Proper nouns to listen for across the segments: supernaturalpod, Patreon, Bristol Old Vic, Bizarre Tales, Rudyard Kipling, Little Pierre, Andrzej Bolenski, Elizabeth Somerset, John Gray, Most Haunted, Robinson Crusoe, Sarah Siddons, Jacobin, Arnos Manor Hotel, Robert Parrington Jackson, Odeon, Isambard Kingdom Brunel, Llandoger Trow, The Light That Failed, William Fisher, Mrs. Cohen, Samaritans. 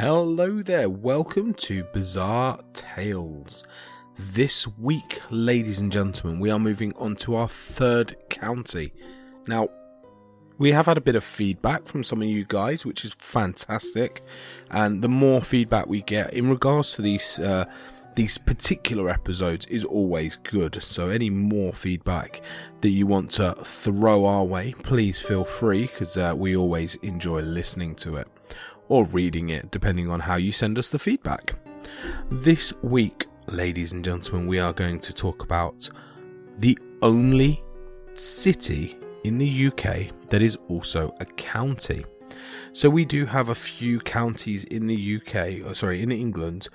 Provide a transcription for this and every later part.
Hello there, welcome to Bizarre Tales. This week, ladies and gentlemen, we are moving on to our third county. Now, we have had a bit of feedback from some of you guys, which is fantastic. And the more feedback we get in regards to these particular episodes is always good. So any more feedback that you want to throw our way, please feel free, because we always enjoy listening to it or reading it, depending on how you send us the feedback. This week, ladies and gentlemen, we are going to talk about the only city in the UK that is also a county. So we do have a few counties in the UK, in England,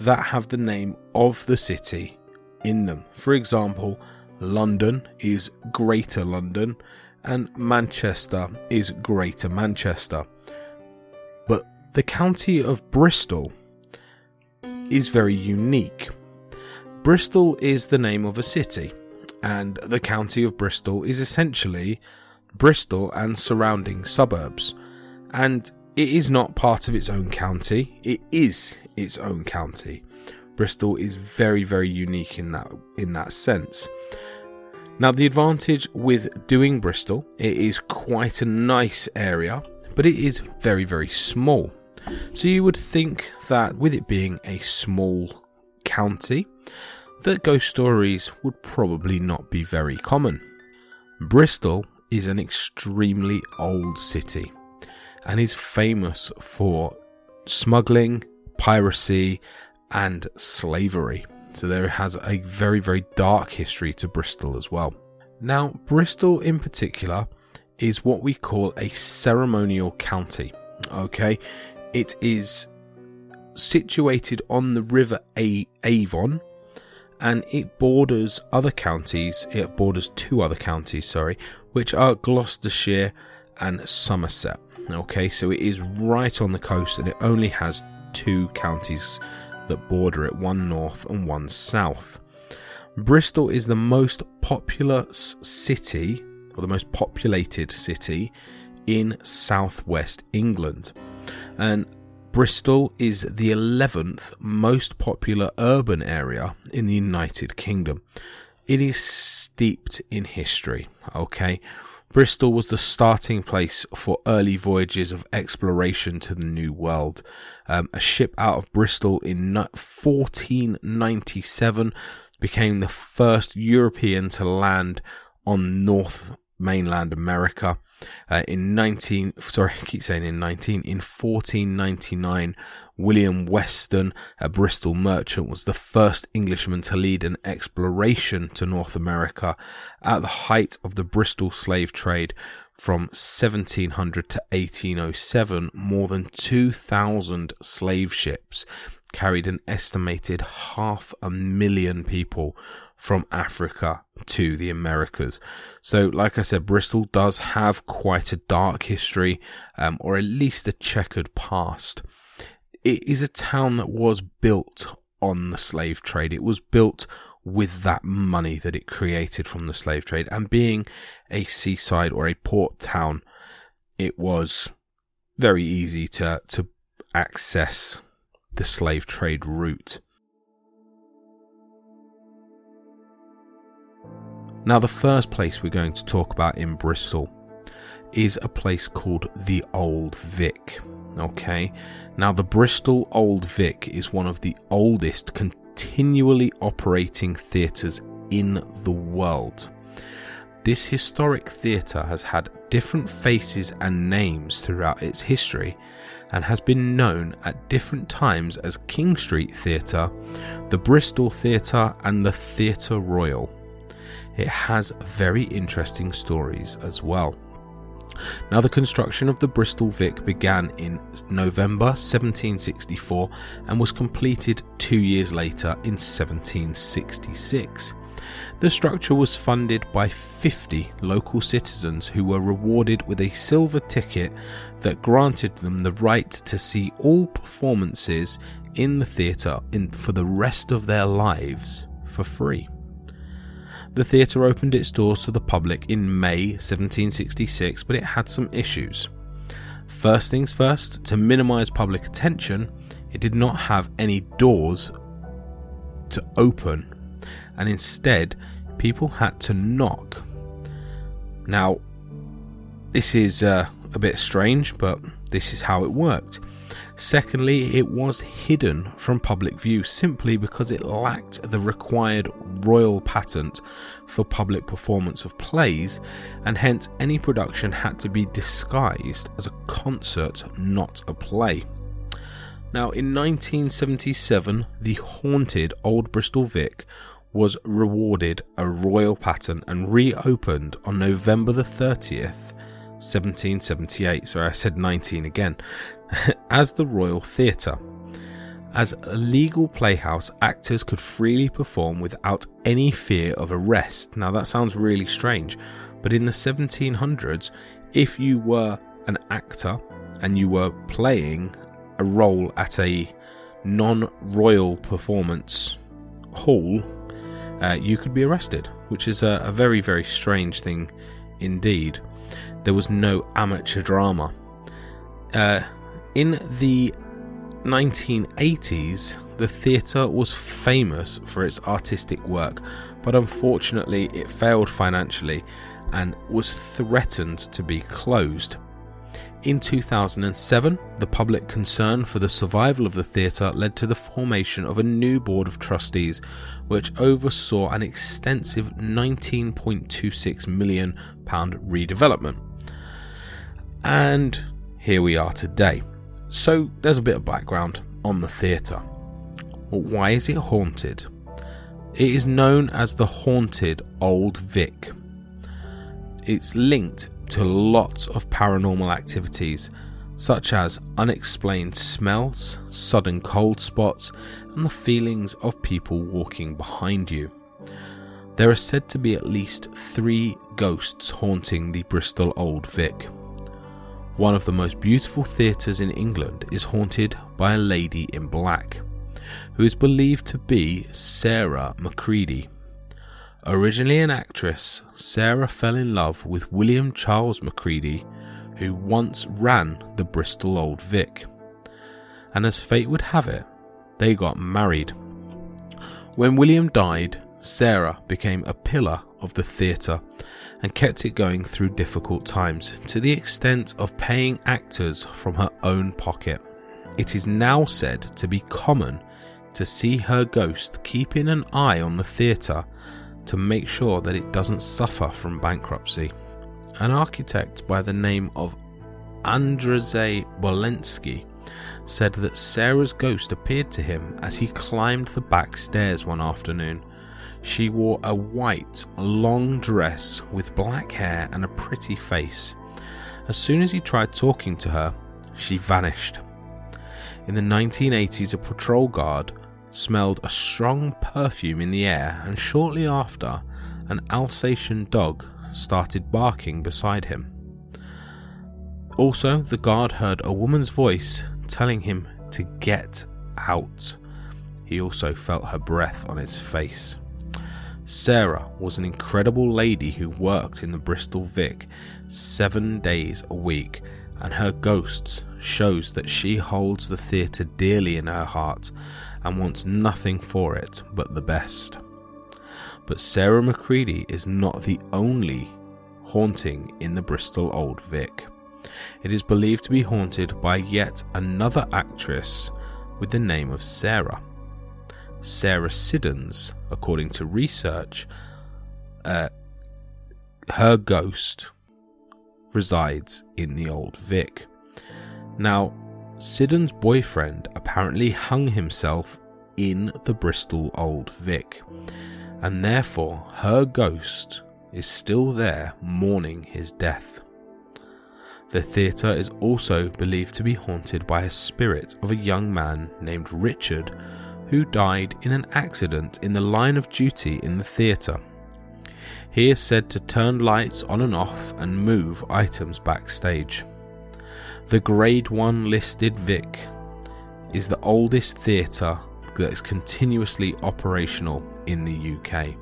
that have the name of the city in them. For example, London is Greater London and Manchester is Greater Manchester. But the county of Bristol is very unique. Bristol is the name of a city, and the county of Bristol is essentially Bristol and surrounding suburbs. And it is not part of its own county, it is its own county. Bristol is very, very unique in that sense. Now, the advantage with doing Bristol, it is quite a nice area, but it is very, very small. So you would think that with it being a small county, that ghost stories would probably not be very common. Bristol is an extremely old city and is famous for smuggling, piracy, and slavery. So there has a very, very dark history to Bristol as well. Now, Bristol in particular is what we call a ceremonial county. Okay, it is situated on the River Avon, and it borders other counties. It borders two other counties, which are Gloucestershire and Somerset. Okay, so it is right on the coast, and it only has two counties that border it, one north and one south. Bristol is the most populous city, or the most populated city, in southwest England. And Bristol is the 11th most popular urban area in the United Kingdom. It is steeped in history, okay? Bristol was the starting place for early voyages of exploration to the New World. A ship out of Bristol in 1497 became the first European to land on North Mainland America. In 1499, William Weston, a Bristol merchant, was the first Englishman to lead an exploration to North America at the height of the Bristol slave trade. From 1700 to 1807, more than 2,000 slave ships carried an estimated 500,000 people from Africa to the Americas. So, like I said, Bristol does have quite a dark history, or at least a checkered past. It is a town that was built on the slave trade. It was built with that money that it created from the slave trade. And being a seaside or a port town, it was very easy to access the slave trade route. Now, the first place we're going to talk about in Bristol is a place called the Old Vic. Okay, now the Bristol Old Vic is one of the oldest continually operating theatres in the world. This historic theatre has had different faces and names throughout its history and has been known at different times as King Street Theatre, the Bristol Theatre, and the Theatre Royal. It has very interesting stories as well. Now, the construction of the Bristol Vic began in November 1764 and was completed 2 years later in 1766. The structure was funded by 50 local citizens who were rewarded with a silver ticket that granted them the right to see all performances in the theatre for the rest of their lives for free. The theatre opened its doors to the public in May 1766, but it had some issues. First things first, to minimise public attention, it did not have any doors to open, and instead people had to knock. Now, this is a bit strange, but this is how it worked. Secondly, it was hidden from public view simply because it lacked the required royal patent for public performance of plays, and hence any production had to be disguised as a concert, not a play. Now, in 1977, the haunted Old Bristol Vic was rewarded a royal patent and reopened on November the 30th, 1778. Sorry, I said 19 again. As the Royal Theatre. As a legal playhouse, actors could freely perform without any fear of arrest. Now, that sounds really strange, but in the 1700s, if you were an actor and you were playing a role at a non-royal performance hall, you could be arrested, which is a very, very strange thing indeed. There was no amateur drama. In the 1980s, the theatre was famous for its artistic work, but unfortunately it failed financially and was threatened to be closed. In 2007, the public concern for the survival of the theatre led to the formation of a new board of trustees, which oversaw an extensive £19.26 million redevelopment. And here we are today. So there's a bit of background on the theatre. Well, why is it haunted? It is known as the haunted Old Vic. It's linked to lots of paranormal activities, such as unexplained smells, sudden cold spots, and the feelings of people walking behind you. There are said to be at least 3 ghosts haunting the Bristol Old Vic. One of the most beautiful theatres in England is haunted by a lady in black, who is believed to be Sarah Macready. Originally an actress, Sarah fell in love with William Charles Macready, who once ran the Bristol Old Vic. And as fate would have it, they got married. When William died, Sarah became a pillar of the theatre and kept it going through difficult times, to the extent of paying actors from her own pocket. It is now said to be common to see her ghost keeping an eye on the theatre to make sure that it doesn't suffer from bankruptcy. An architect by the name of Andrzej Bolenski said that Sarah's ghost appeared to him as he climbed the back stairs one afternoon. She wore a white, long dress with black hair and a pretty face. As soon as he tried talking to her, she vanished. In the 1980s, a patrol guard smelled a strong perfume in the air, and shortly after, an Alsatian dog started barking beside him. Also, the guard heard a woman's voice telling him to get out. He also felt her breath on his face. Sarah was an incredible lady who worked in the Bristol Vic 7 days a week, and her ghost shows that she holds the theatre dearly in her heart and wants nothing for it but the best. But Sarah Macready is not the only haunting in the Bristol Old Vic. It is believed to be haunted by yet another actress with the name of Sarah. Sarah Siddons, according to research, her ghost resides in the Old Vic. Now, Siddons' boyfriend apparently hung himself in the Bristol Old Vic, and therefore her ghost is still there mourning his death. The theatre is also believed to be haunted by a spirit of a young man named Richard, who died in an accident in the line of duty in the theatre. He is said to turn lights on and off and move items backstage. The Grade 1 listed Vic is the oldest theatre that is continuously operational in the UK.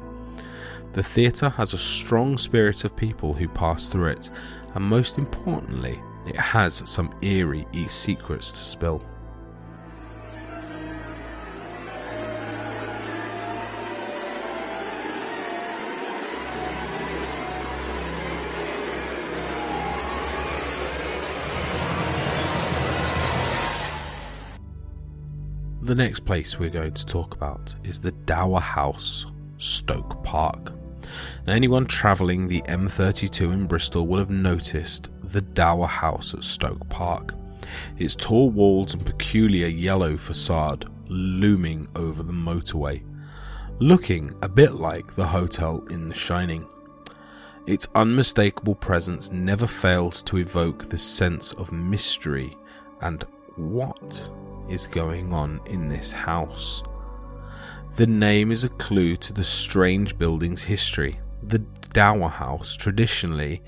The theatre has a strong spirit of people who pass through it, and most importantly, it has some eerie secrets to spill. The next place we're going to talk about is the Dower House, Stoke Park. Now, anyone travelling the M32 in Bristol will have noticed the Dower House at Stoke Park. Its tall walls and peculiar yellow facade looming over the motorway, looking a bit like the hotel in The Shining. Its unmistakable presence never fails to evoke the sense of mystery and what is going on in this house. The name is a clue to the strange building's history. The Dower House traditionally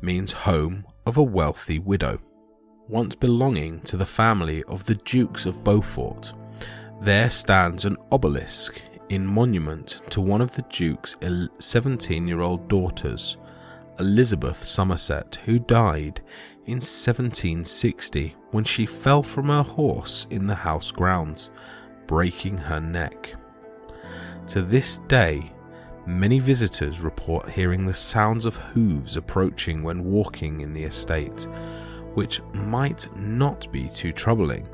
means home of a wealthy widow, once belonging to the family of the Dukes of Beaufort. There stands an obelisk in monument to one of the Duke's 17-year-old daughters, Elizabeth Somerset, who died in 1760 when she fell from her horse in the house grounds, breaking her neck. To this day, many visitors report hearing the sounds of hooves approaching when walking in the estate, which might not be too troubling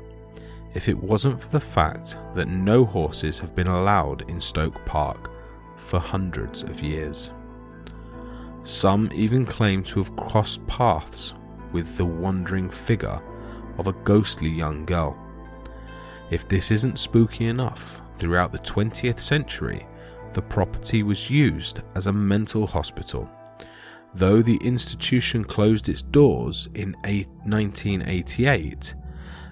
if it wasn't for the fact that no horses have been allowed in Stoke Park for hundreds of years. Some even claim to have crossed paths with the wandering figure of a ghostly young girl. If this isn't spooky enough, throughout the 20th century, the property was used as a mental hospital, though the institution closed its doors in 1988,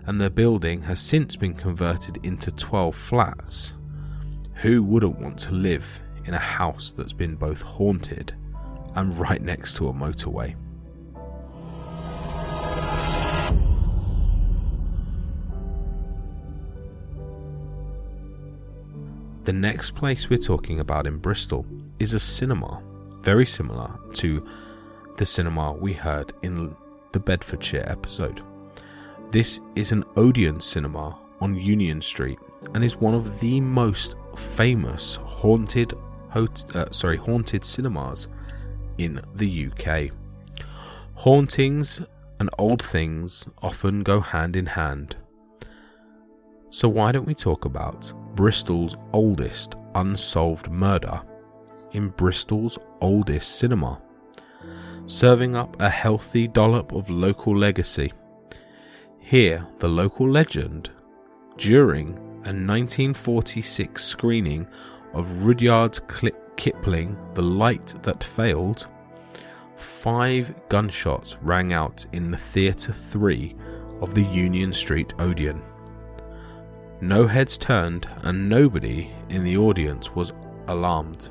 and the building has since been converted into 12 flats. Who wouldn't want to live in a house that's been both haunted and right next to a motorway? The next place we're talking about in Bristol is a cinema, very similar to the cinema we heard in the Bedfordshire episode. This is an Odeon cinema on Union Street and is one of the most famous haunted cinemas in the UK. Hauntings and old things often go hand in hand. So why don't we talk about Bristol's oldest unsolved murder in Bristol's oldest cinema, serving up a healthy dollop of local legacy. Hear the local legend during a 1946 screening of Rudyard Kipling, The Light That Failed. 5 gunshots rang out in the Theatre 3 of the Union Street Odeon. No heads turned and nobody in the audience was alarmed.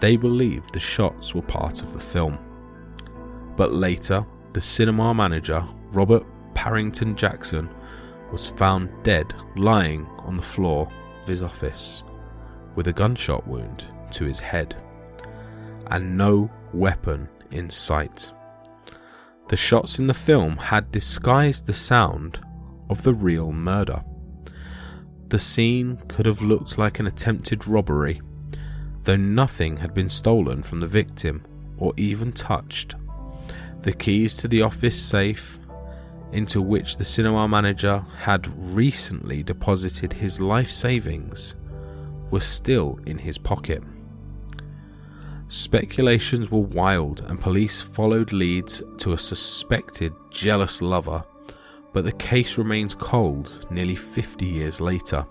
They believed the shots were part of the film. But later, the cinema manager, Robert Parrington Jackson, was found dead lying on the floor of his office with a gunshot wound to his head and no weapon in sight. The shots in the film had disguised the sound of the real murder. The scene could have looked like an attempted robbery, though nothing had been stolen from the victim or even touched. The keys to the office safe, into which the cinema manager had recently deposited his life savings, were still in his pocket. Speculations were wild and police followed leads to a suspected jealous lover, but the case remains cold nearly 50 years later.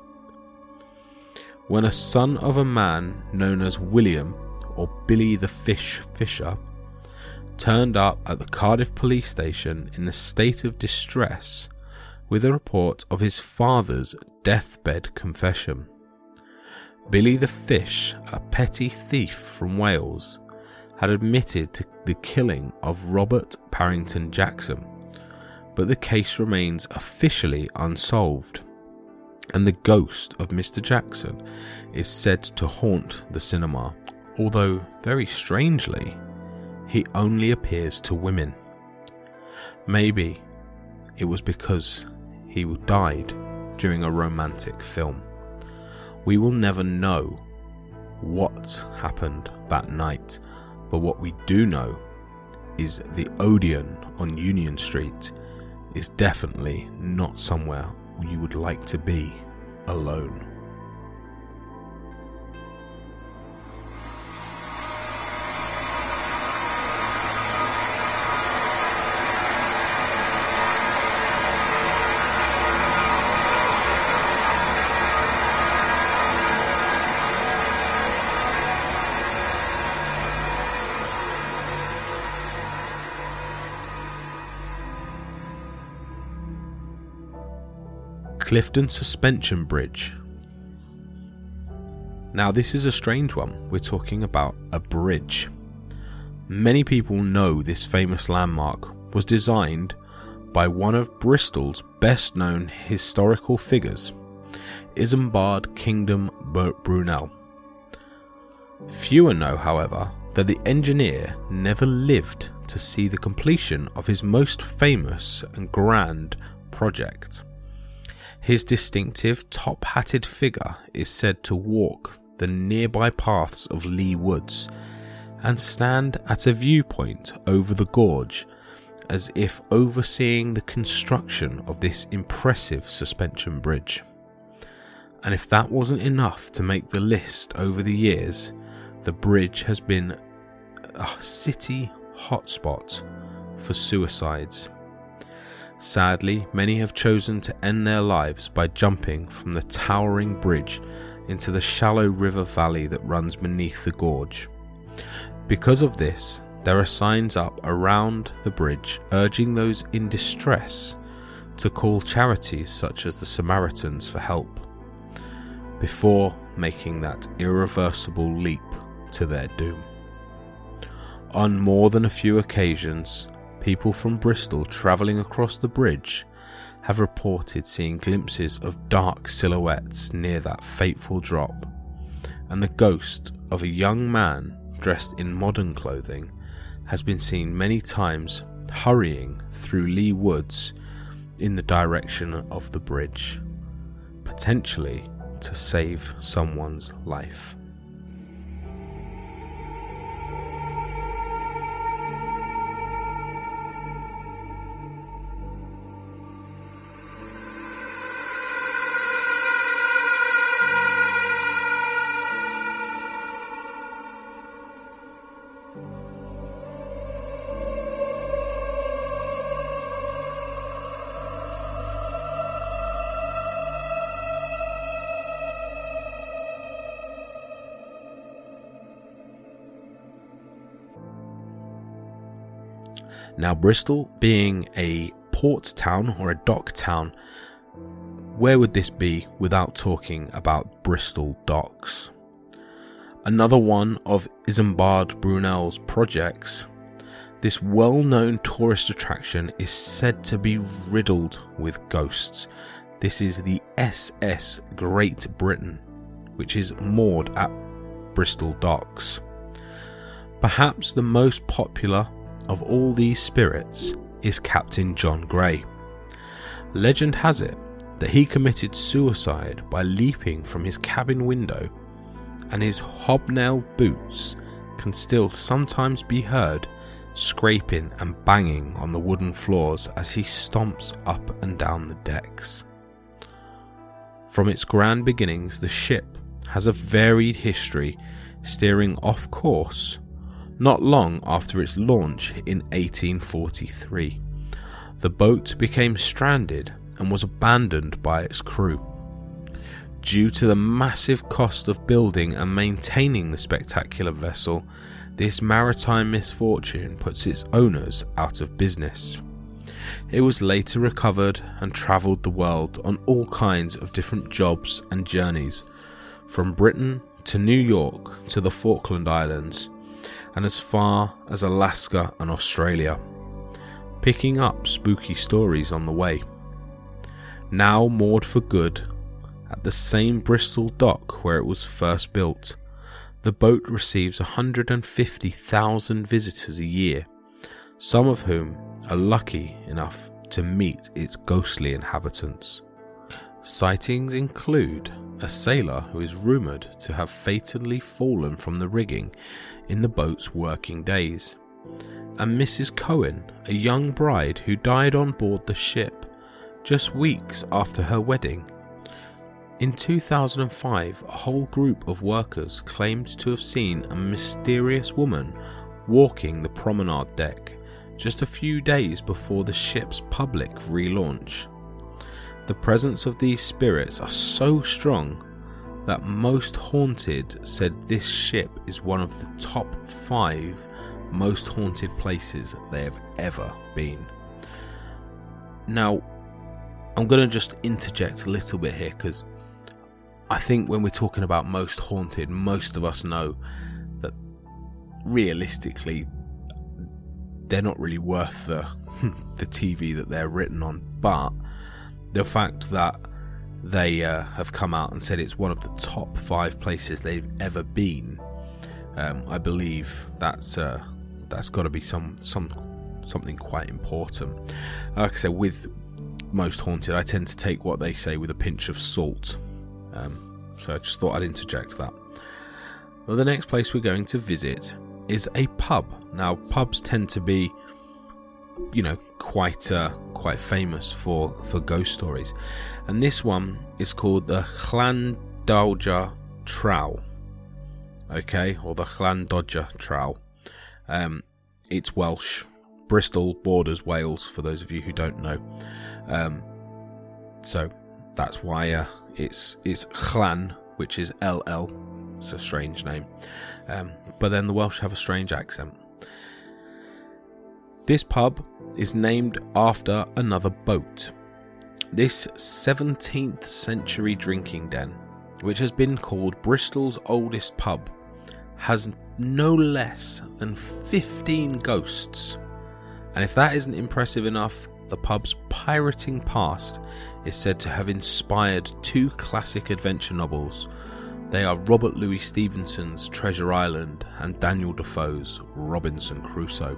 When a son of a man known as William, or Billy the Fish Fisher, turned up at the Cardiff police station in a state of distress with a report of his father's deathbed confession. Billy the Fish, a petty thief from Wales, had admitted to the killing of Robert Parrington Jackson, but the case remains officially unsolved, and the ghost of Mr. Jackson is said to haunt the cinema, although very strangely, he only appears to women. Maybe it was because he died during a romantic film. We will never know what happened that night, but what we do know is the Odeon on Union Street is definitely not somewhere you would like to be alone. Clifton Suspension Bridge. Now this is a strange one, we're talking about a bridge. Many people know this famous landmark was designed by one of Bristol's best known historical figures, Isambard Kingdom Brunel. Fewer know, however, that the engineer never lived to see the completion of his most famous and grand project. His distinctive top-hatted figure is said to walk the nearby paths of Lee Woods and stand at a viewpoint over the gorge as if overseeing the construction of this impressive suspension bridge. And if that wasn't enough to make the list over the years, the bridge has been a city hotspot for suicides. Sadly, many have chosen to end their lives by jumping from the towering bridge into the shallow river valley that runs beneath the gorge. Because of this, there are signs up around the bridge urging those in distress to call charities such as the Samaritans for help, before making that irreversible leap to their doom. On more than a few occasions, people from Bristol travelling across the bridge have reported seeing glimpses of dark silhouettes near that fateful drop, and the ghost of a young man dressed in modern clothing has been seen many times hurrying through Lee Woods in the direction of the bridge, potentially to save someone's life. Now, Bristol being a port town or a dock town, where would this be without talking about Bristol Docks? Another one of Isambard Brunel's projects, this well-known tourist attraction is said to be riddled with ghosts. This is the SS Great Britain, which is moored at Bristol Docks. Perhaps the most popular of all these spirits is Captain John Gray. Legend has it that he committed suicide by leaping from his cabin window, and his hobnail boots can still sometimes be heard scraping and banging on the wooden floors as he stomps up and down the decks. From its grand beginnings, the ship has a varied history, steering off course not long after its launch in 1843. The boat became stranded and was abandoned by its crew. Due to the massive cost of building and maintaining the spectacular vessel, this maritime misfortune puts its owners out of business. It was later recovered and travelled the world on all kinds of different jobs and journeys, from Britain to New York to the Falkland Islands, and as far as Alaska and Australia, picking up spooky stories on the way. Now moored for good, at the same Bristol dock where it was first built, the boat receives 150,000 visitors a year, some of whom are lucky enough to meet its ghostly inhabitants. Sightings include a sailor who is rumoured to have fatally fallen from the rigging in the boat's working days, and Mrs. Cohen, a young bride who died on board the ship just weeks after her wedding. In 2005, a whole group of workers claimed to have seen a mysterious woman walking the promenade deck just a few days before the ship's public relaunch. The presence of these spirits are so strong that Most Haunted said this ship is one of the top 5 most haunted places they have ever been. Now, I'm going to just interject a little bit here because I think when we're talking about Most Haunted, most of us know that realistically they're not really worth the TV that they're written on, but the fact that they have come out and said it's one of the top 5 places they've ever been, I believe that's got to be something quite important. Like I said, with Most Haunted, I tend to take what they say with a pinch of salt. So I just thought I'd interject that. Well, the next place we're going to visit is a pub. Now, pubs tend to be, you know, quite famous for ghost stories, and this one is called the Llandoger Trow. Okay, or the Llandoger Trow. It's Welsh. Bristol borders Wales, for those of you who don't know. So that's why it's Llan, which is LL. It's a strange name. But then the Welsh have a strange accent. This pub is named after another boat. This 17th century drinking den, which has been called Bristol's oldest pub, has no less than 15 ghosts. And if that isn't impressive enough, the pub's pirating past is said to have inspired 2 classic adventure novels. They are Robert Louis Stevenson's Treasure Island and Daniel Defoe's Robinson Crusoe.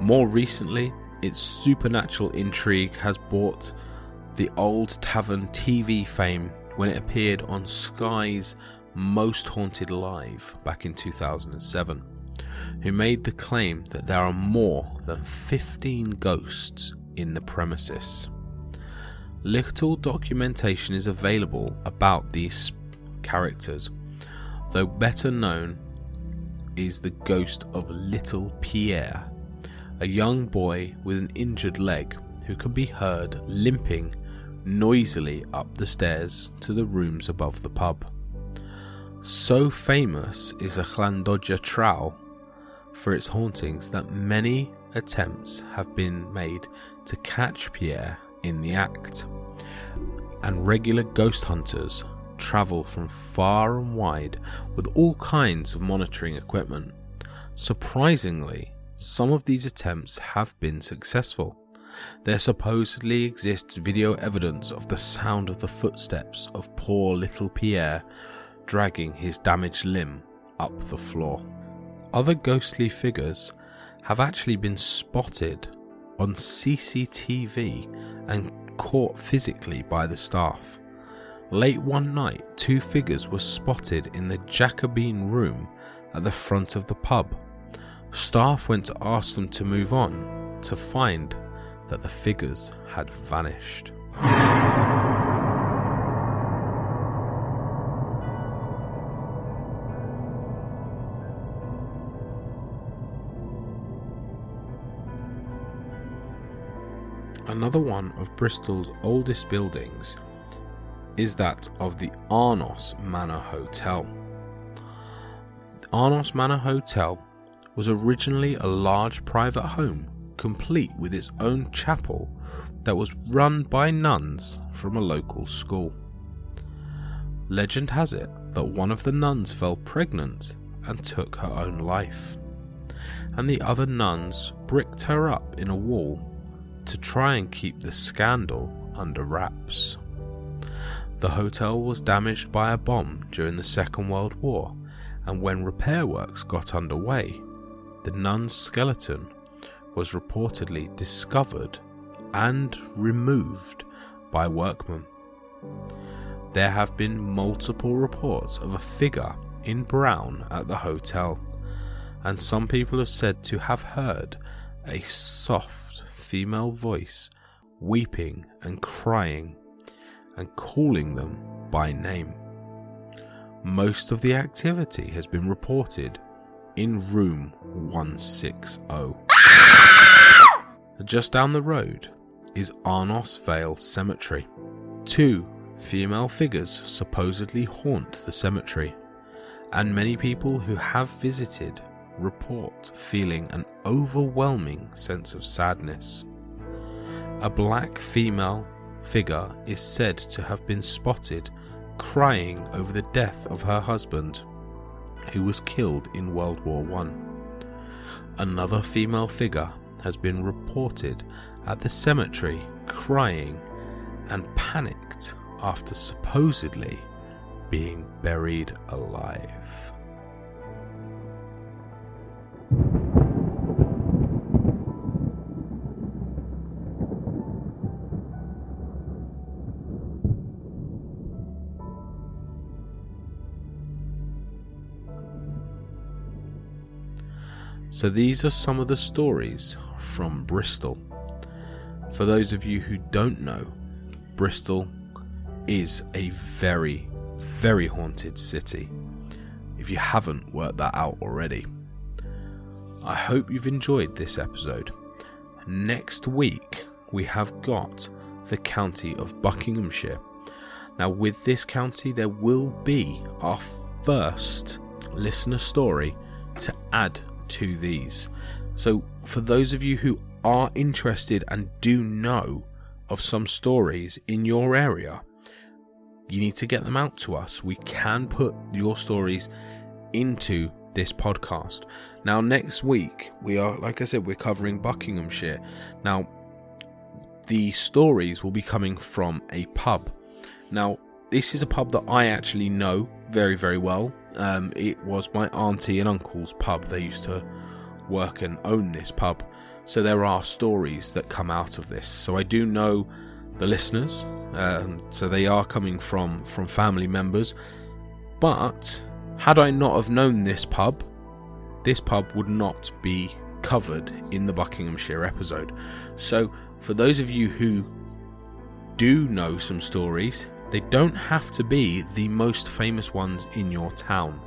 More recently, its supernatural intrigue has brought the old tavern TV fame when it appeared on Sky's Most Haunted Live back in 2007. Who made the claim that there are more than 15 ghosts in the premises. Little documentation is available about these characters, though better known is the ghost of Little Pierre, a young boy with an injured leg who can be heard limping noisily up the stairs to the rooms above the pub. So famous is a Llandoger Trow for its hauntings that many attempts have been made to catch Pierre in the act, and regular ghost hunters travel from far and wide with all kinds of monitoring equipment. Surprisingly, some of these attempts have been successful. There supposedly exists video evidence of the sound of the footsteps of poor little Pierre dragging his damaged limb up the floor. Other ghostly figures have actually been spotted on CCTV and caught physically by the staff. Late one night, 2 figures were spotted in the Jacobin room at the front of the pub. Staff went to ask them to move on, to find that the figures had vanished. Another one of Bristol's oldest buildings is that of the Arnos Manor Hotel. The Arnos Manor Hotel was originally a large private home, complete with its own chapel that was run by nuns from a local school. Legend has it that one of the nuns fell pregnant and took her own life, and the other nuns bricked her up in a wall to try and keep the scandal under wraps. The hotel was damaged by a bomb during the Second World War, and when repair works got underway, the nun's skeleton was reportedly discovered and removed by workmen. There have been multiple reports of a figure in brown at the hotel, and some people have said to have heard a soft female voice weeping and crying and calling them by name. Most of the activity has been reported in room 160. Just down the road is Arnos Vale Cemetery. Two female figures supposedly haunt the cemetery, and many people who have visited report feeling an overwhelming sense of sadness. A black female figure is said to have been spotted crying over the death of her husband, who was killed in World War I. Another female figure has been reported at the cemetery crying and panicked after supposedly being buried alive. So these are some of the stories from Bristol. For those of you who don't know, Bristol is a very, very haunted city, if you haven't worked that out already. I hope you've enjoyed this episode. Next week we have got the county of Buckinghamshire. Now with this county there will be our first listener story to add to these. So for those of you who are interested and do know of some stories in your area, you need to get them out to us. We can put your stories into this podcast. Now next week we are, like I said, we're covering Buckinghamshire. Now the stories will be coming from a pub. Now this is a pub that I actually know very, very well. It was my auntie and uncle's pub. They used to work and own this pub, so there are stories that come out of this. So I do know the listeners, so they are coming from family members. But had I not have known this pub would not be covered in the Buckinghamshire episode. So for those of you who do know some stories, they don't have to be the most famous ones in your town.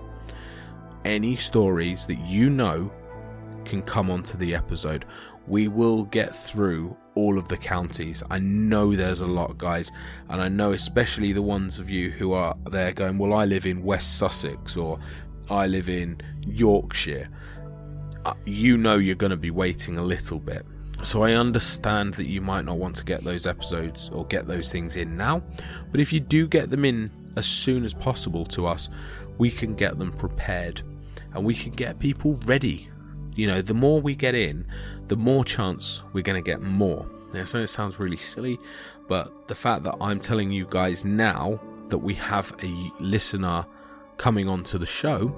Any stories that you know can come onto the episode. We will get through all of the counties. I know there's a lot, guys, and I know especially the ones of you who are there going, well, I live in West Sussex or I live in Yorkshire. You know you're going to be waiting a little bit. So I understand that you might not want to get those episodes or get those things in now, but if you do get them in as soon as possible to us, we can get them prepared and we can get people ready. You know, the more we get in, the more chance we're going to get more. Now, so it sounds really silly, but the fact that I'm telling you guys now that we have a listener coming onto the show,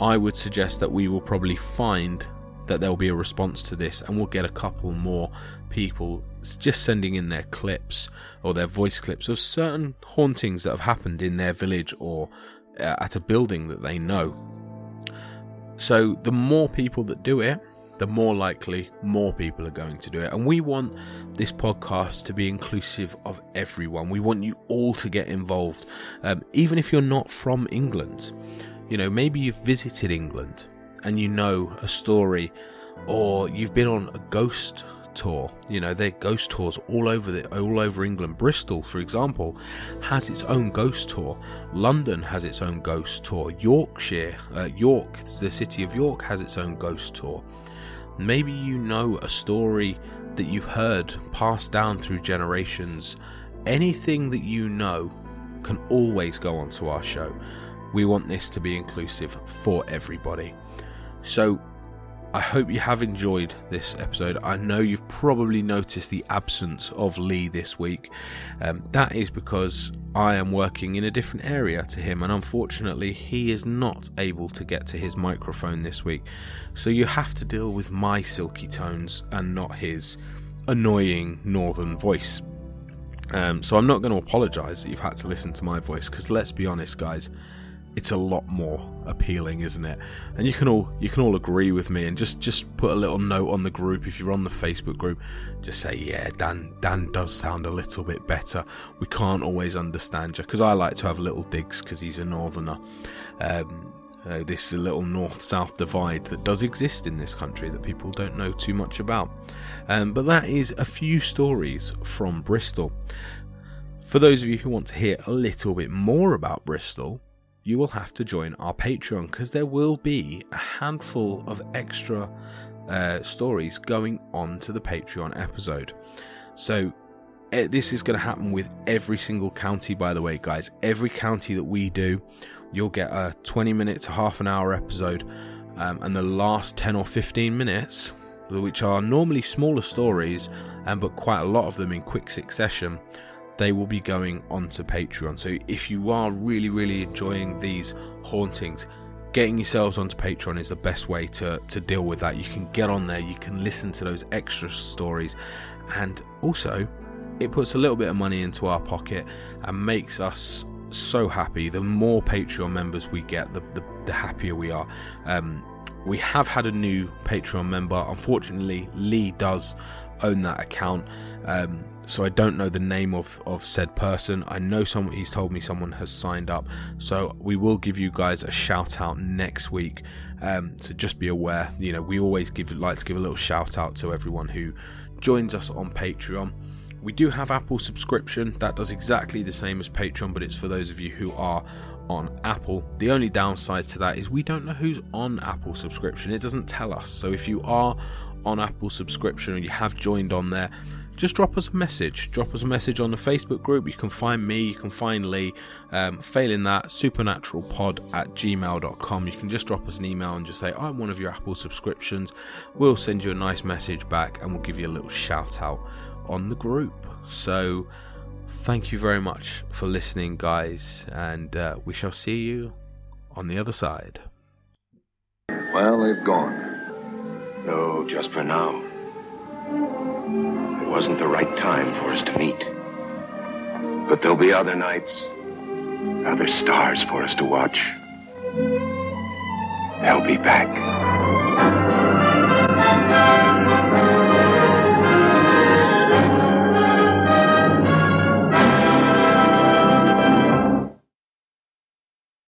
I would suggest that we will probably find that there'll be a response to this, and we'll get a couple more people just sending in their clips or their voice clips of certain hauntings that have happened in their village or at a building that they know. So the more people that do it, the more likely more people are going to do it. And we want this podcast to be inclusive of everyone. We want you all to get involved, even if you're not from England. You know, maybe you've visited England and you know a story, or you've been on a ghost tour. You know, they're ghost tours all over England. Bristol, for example, has its own ghost tour. London has its own ghost tour. York, the city of York, has its own ghost tour. Maybe you know a story that you've heard passed down through generations. Anything that you know can always go onto our show. We want this to be inclusive for everybody. So I hope you have enjoyed this episode. I know you've probably noticed the absence of Lee this week. That is because I am working in a different area to him, and unfortunately he is not able to get to his microphone this week. So you have to deal with my silky tones and not his annoying northern voice. So I'm not going to apologise that you've had to listen to my voice, because let's be honest, guys, it's a lot more appealing, isn't it? And you can all agree with me, and just put a little note on the group. If you're on the Facebook group, just say, yeah, Dan does sound a little bit better. We can't always understand you, because I like to have little digs because he's a northerner. This little north-south divide that does exist in this country that people don't know too much about. But that is a few stories from Bristol. For those of you who want to hear a little bit more about Bristol, you will have to join our Patreon, because there will be a handful of extra stories going on to the Patreon episode. So this is going to happen with every single county, by the way, guys. Every county that we do, you'll get a 20-minute to half an hour episode, and the last 10 or 15 minutes, which are normally smaller stories, but quite a lot of them in quick succession, they will be going onto Patreon. So if you are really, really enjoying these hauntings, getting yourselves onto Patreon is the best way to deal with that. You can get on there, you can listen to those extra stories, and also it puts a little bit of money into our pocket and makes us so happy. The more Patreon members we get, the happier we are. We have had a new Patreon member. Unfortunately, Lee does own that account, so I don't know the name of said person. I know he's told me someone has signed up, so we will give you guys a shout out next week. So just be aware, you know, we always like to give a little shout out to everyone who joins us on Patreon. We do have Apple subscription that does exactly the same as Patreon, but it's for those of you who are on Apple. The only downside to that is we don't know who's on Apple subscription. It doesn't tell us. So if you are on Apple subscription and you have joined on there, just drop us a message. Drop us a message on the Facebook group. You can find me, you can find Lee. Failing that, supernaturalpod@gmail.com. You can just drop us an email and just say, I'm one of your Apple subscriptions. We'll send you a nice message back, and we'll give you a little shout out on the group. So thank you very much for listening, guys, and we shall see you on the other side. Well, they've gone. No, just for now. It wasn't the right time for us to meet, but there'll be other nights, other stars for us to watch. They'll be back.